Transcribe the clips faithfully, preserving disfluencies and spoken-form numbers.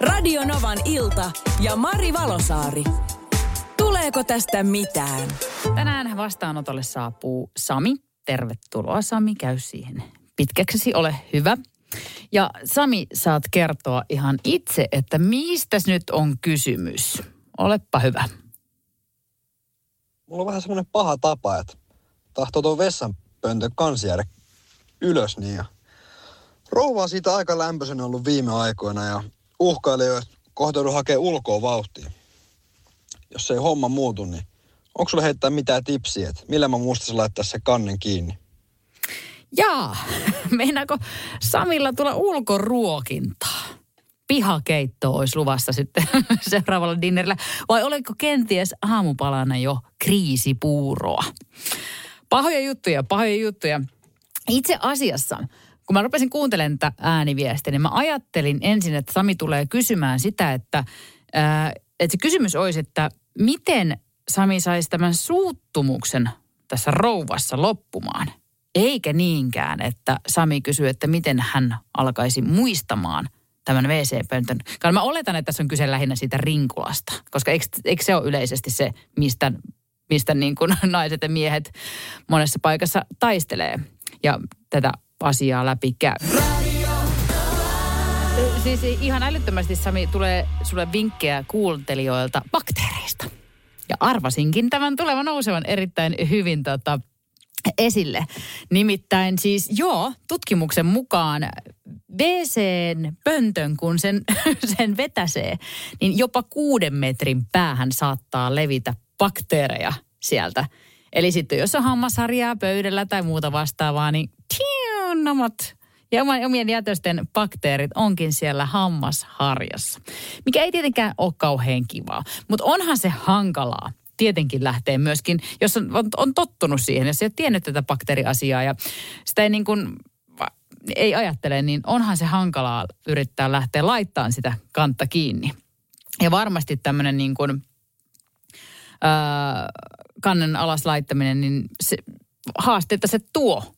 Radio Novan ilta ja Mari Valosaari. Tuleeko tästä mitään? Tänään vastaanotolle saapuu Sami. Tervetuloa Sami, käy siihen pitkäksesi, ole hyvä. Ja Sami, saat kertoa ihan itse, että mistäs nyt on kysymys. Olepa hyvä. Mulla on vähän semmoinen paha tapa, että tahtoo tuon vessanpöntön kansi jäädä ylös. Niin ja rouva on siitä aika lämpöisenä ollut viime aikoina ja uhkailee jo, että kohtaudu hakee ulkoa vauhtia. Jos ei homma muutu, niin onko sulla heittää mitään tipsiä, että millä mä muistaisin laittaa se kannen kiinni? Jaa, meinaako Samilla tulla ulkoruokintaa? Pihakeitto olisi luvassa sitten seuraavalla dinnerillä. Vai oliko kenties aamupalana jo kriisipuuroa? Pahoja juttuja, pahoja juttuja. Itse asiassa, kun mä rupesin kuuntelemaan tätä ääniviestiä, niin mä ajattelin ensin, että Sami tulee kysymään sitä, että, ää, että se kysymys olisi, että miten Sami saisi tämän suuttumuksen tässä rouvassa loppumaan? Eikä niinkään, että Sami kysyy, että miten hän alkaisi muistamaan tämän wee see-pöntön. Mä oletan, että tässä on kyse lähinnä siitä rinkulasta, koska eikö, eikö se ole yleisesti se, mistä, mistä niin kuin naiset ja miehet monessa paikassa taistelee ja tätä asiaa läpi käy. Siis ihan älyttömästi, Sami, tulee sulle vinkkejä kuuntelijoilta bakteereista. Ja arvasinkin tämän tulevan nousevan erittäin hyvin tota, esille. Nimittäin siis joo, tutkimuksen mukaan WC:n pöntön, kun sen, sen vetäsee, niin jopa kuuden metrin päähän saattaa levitä bakteereja sieltä. Eli sitten jos on hammasharjaa pöydällä tai muuta vastaavaa, niin tiunamat ja omien jätösten bakteerit onkin siellä hammasharjassa. Mikä ei tietenkään ole kauhean kivaa, mutta onhan se hankalaa. Tietenkin lähtee myöskin, jos on, on, on tottunut siihen, jos ei ole tiennyt tätä bakteeriasiaa ja sitä ei niin kuin ei ajattele, niin onhan se hankalaa yrittää lähteä laittamaan sitä kantta kiinni. Ja varmasti tämmöinen niin kuin, ää, kannen alas laittaminen, niin se, haasteita se tuo,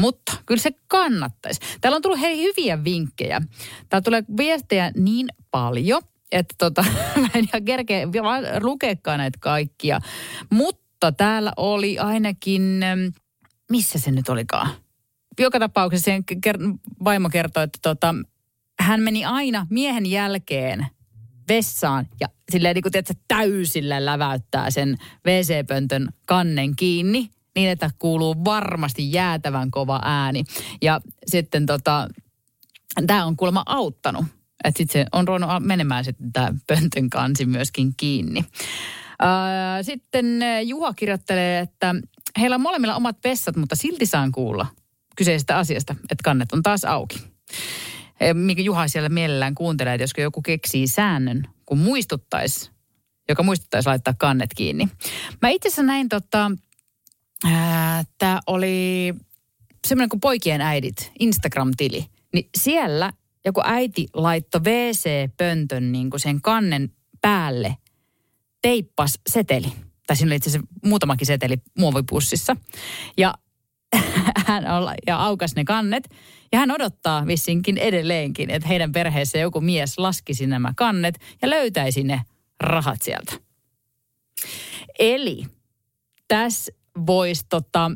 mutta kyllä se kannattaisi. Täällä on tullut hei hyviä vinkkejä. Täällä tulee viestejä niin paljon, että tota, mä en ihan kerkeä lukeekaan näitä kaikkia. Mutta täällä oli ainakin, missä se nyt olikaan? Joka tapauksessa sen vaimo kertoi, että tota, hän meni aina miehen jälkeen vessaan ja silleen niin kuin tiedätkö, täysillä läväyttää sen wee see-pöntön kannen kiinni niin, että kuuluu varmasti jäätävän kova ääni. Ja sitten tota, tämä on kuulemma auttanut, että sitten se on ruvennut menemään sitten tämä pöntön kansi myöskin kiinni. Ää, sitten Juha kirjoittelee, että heillä on molemmilla omat vessat, mutta silti saan kuulla kyseisestä asiasta, että kannet on taas auki. Minkä Juha siellä mielellään kuuntelee, että josko joku keksii säännön, kun muistuttaisi, joka muistuttaisi laittaa kannet kiinni. Mä itse asiassa näin, tota, tämä oli semmoinen kuin Poikien äidit, Instagram-tili. Niin siellä joku äiti laittoi wee see-pöntön niin kuin sen kannen päälle, teippas seteli. Tai siinä oli itse asiassa muutamakin seteli muovipussissa. Ja hän aukas ne kannet ja hän odottaa vissinkin edelleenkin, että heidän perheessä joku mies laskisi nämä kannet ja löytäisi ne rahat sieltä. Eli tässä voisi tota,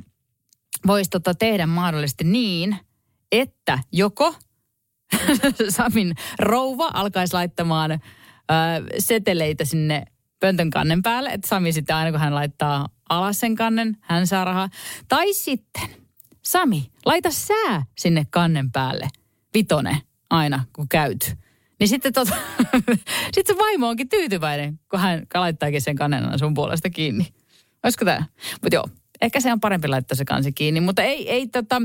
vois tota tehdä mahdollisesti niin, että joko Samin rouva alkaisi laittamaan ö, seteleitä sinne pöntön kannen päälle, että Sami sitten aina kun hän laittaa alas sen kannen, hän saa rahaa. Tai sitten, Sami, laita sää sinne kannen päälle, vitone, aina kun käyt. Niin sitten tot... sit se vaimo onkin tyytyväinen, kun hän laittaakin sen kannen sun puolesta kiinni. Olisiko tämä? Mutta joo, ehkä se on parempi laittaa se kansi kiinni, mutta ei, ei tota,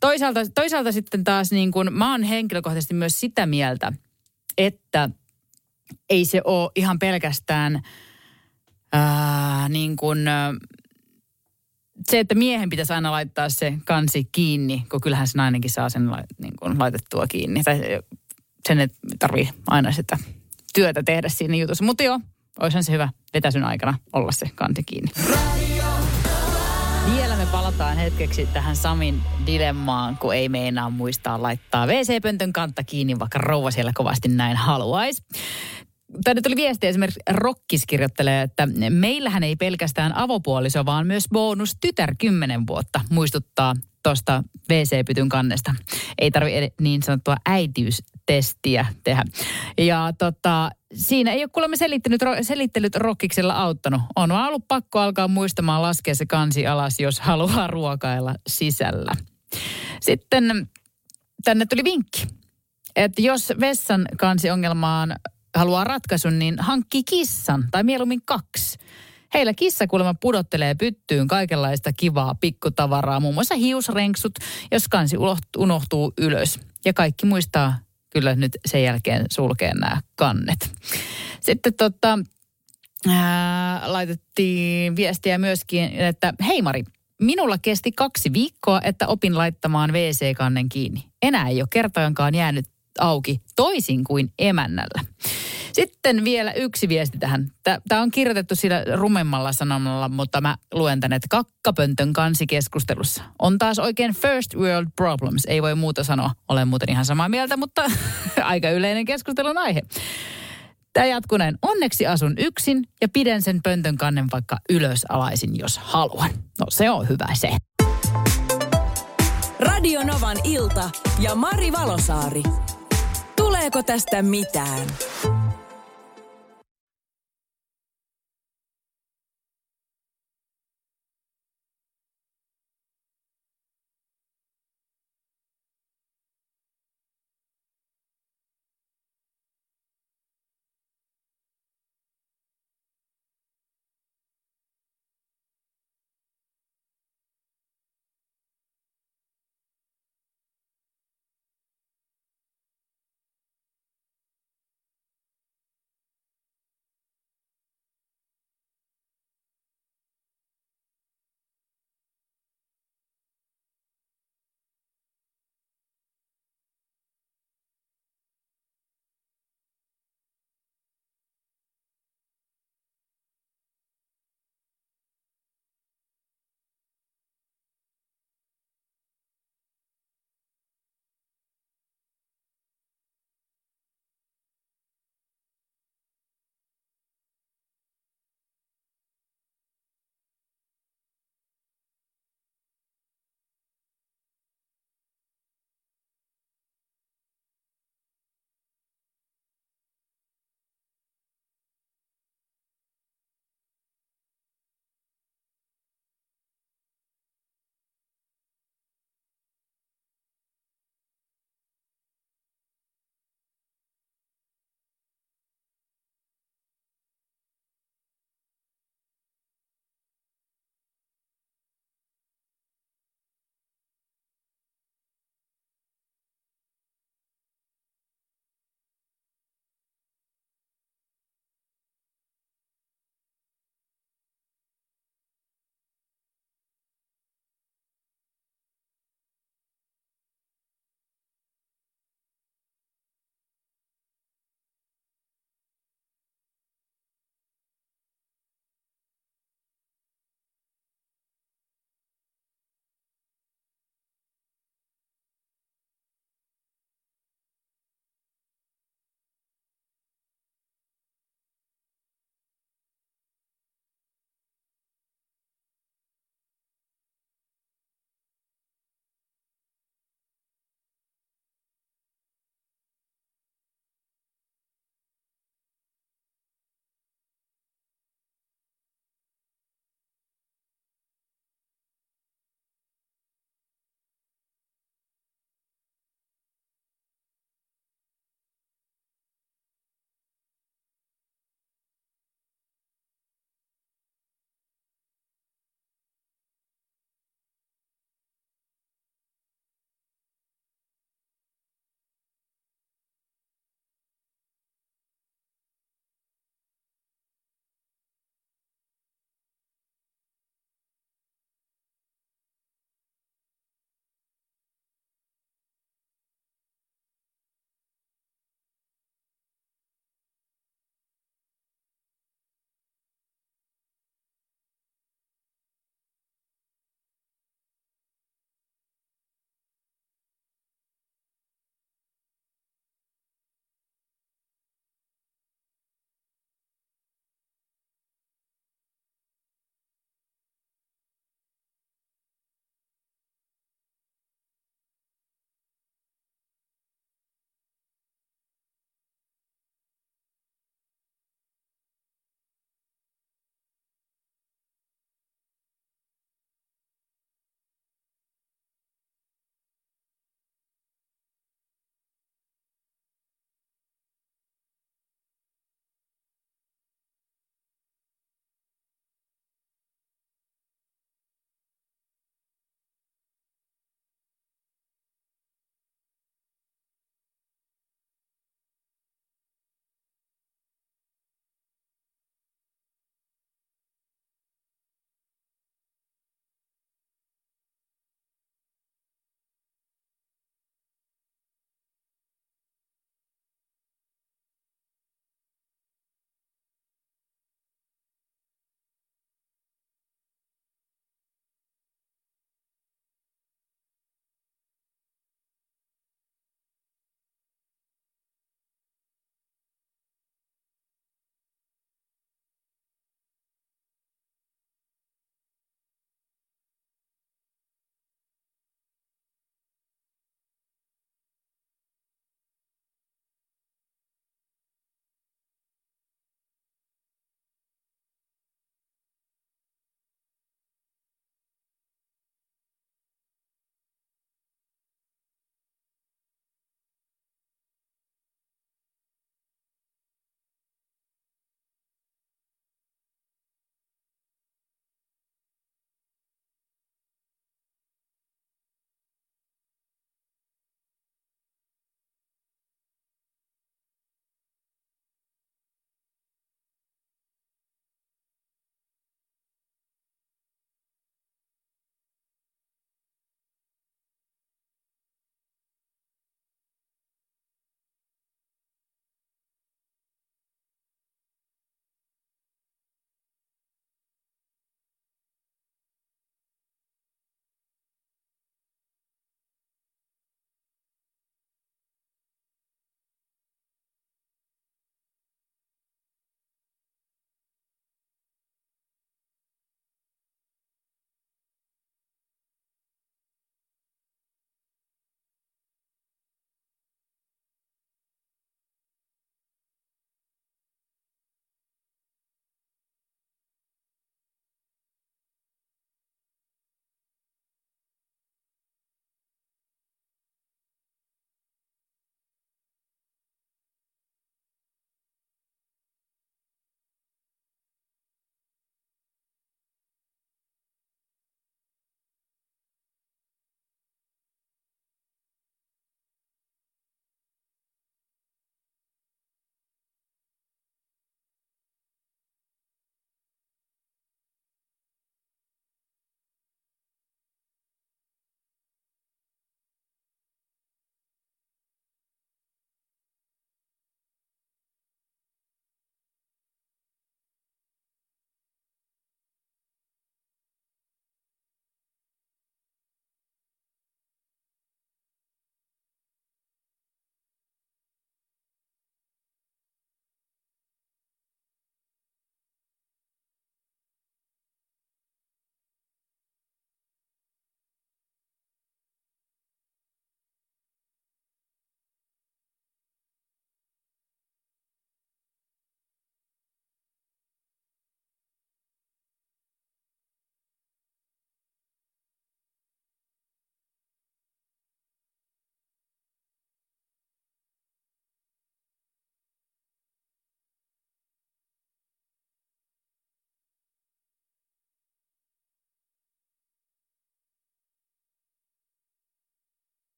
toisaalta, toisaalta sitten taas niin kuin, mä oon henkilökohtaisesti myös sitä mieltä, että ei se ole ihan pelkästään ää, niin kuin, ä, se, että miehen pitäisi aina laittaa se kansi kiinni, kun kyllähän se nainenkin saa sen la, niin kuin, laitettua kiinni. Tai sen ei tarvitse aina sitä työtä tehdä siinä jutussa. Mutta joo, olisihan se hyvä vetäsyn aikana olla se kansi kiinni. Vielä me palataan hetkeksi tähän Samin dilemmaan, kun ei meinaa muistaa laittaa wee see-pöntön kantta kiinni, vaikka rouva siellä kovasti näin haluaisi. Tänne tuli viesti esimerkiksi, Rokkis kirjoittelee, että meillähän ei pelkästään avopuoliso, vaan myös bonus tytär kymmenen vuotta muistuttaa tuosta wee see-pytyn kannesta. Ei tarvitse niin sanottua äitiystestiä tehdä. Ja tota, siinä ei ole kuulemma selittelyt Rokkiksella auttanut. On vaan ollut pakko alkaa muistamaan laskea se kansi alas, jos haluaa ruokailla sisällä. Sitten tänne tuli vinkki, että jos vessan kansiongelmaan haluaa ratkaisun, niin hankkii kissan tai mieluummin kaksi. Heillä kissa kuulemma pudottelee pyttyyn kaikenlaista kivaa pikkutavaraa, muun muassa hiusrenksut, jos kansi unohtuu ylös. Ja kaikki muistaa kyllä nyt sen jälkeen sulkea nämä kannet. Sitten tota, ää, laitettiin viestiä myöskin, että hei Mari, minulla kesti kaksi viikkoa, että opin laittamaan wee see-kannen kiinni. Enää ei ole kertojankaan jäänyt auki, toisin kuin emännällä. Sitten vielä yksi viesti tähän. Tämä on kirjoitettu sillä rumemmalla sanomalla, mutta mä luen tänne, että kakkapöntön kansi keskustelussa. On taas oikein first world problems, ei voi muuta sanoa. Olen muuten ihan samaa mieltä, mutta aika yleinen keskustelun aihe. Tämä jatkuu näin. Onneksi asun yksin ja pidän sen pöntön kannen vaikka ylösalaisin, jos haluan. No se on hyvä se. Radio Novan ilta ja Mari Valosaari. Tuleeko tästä mitään?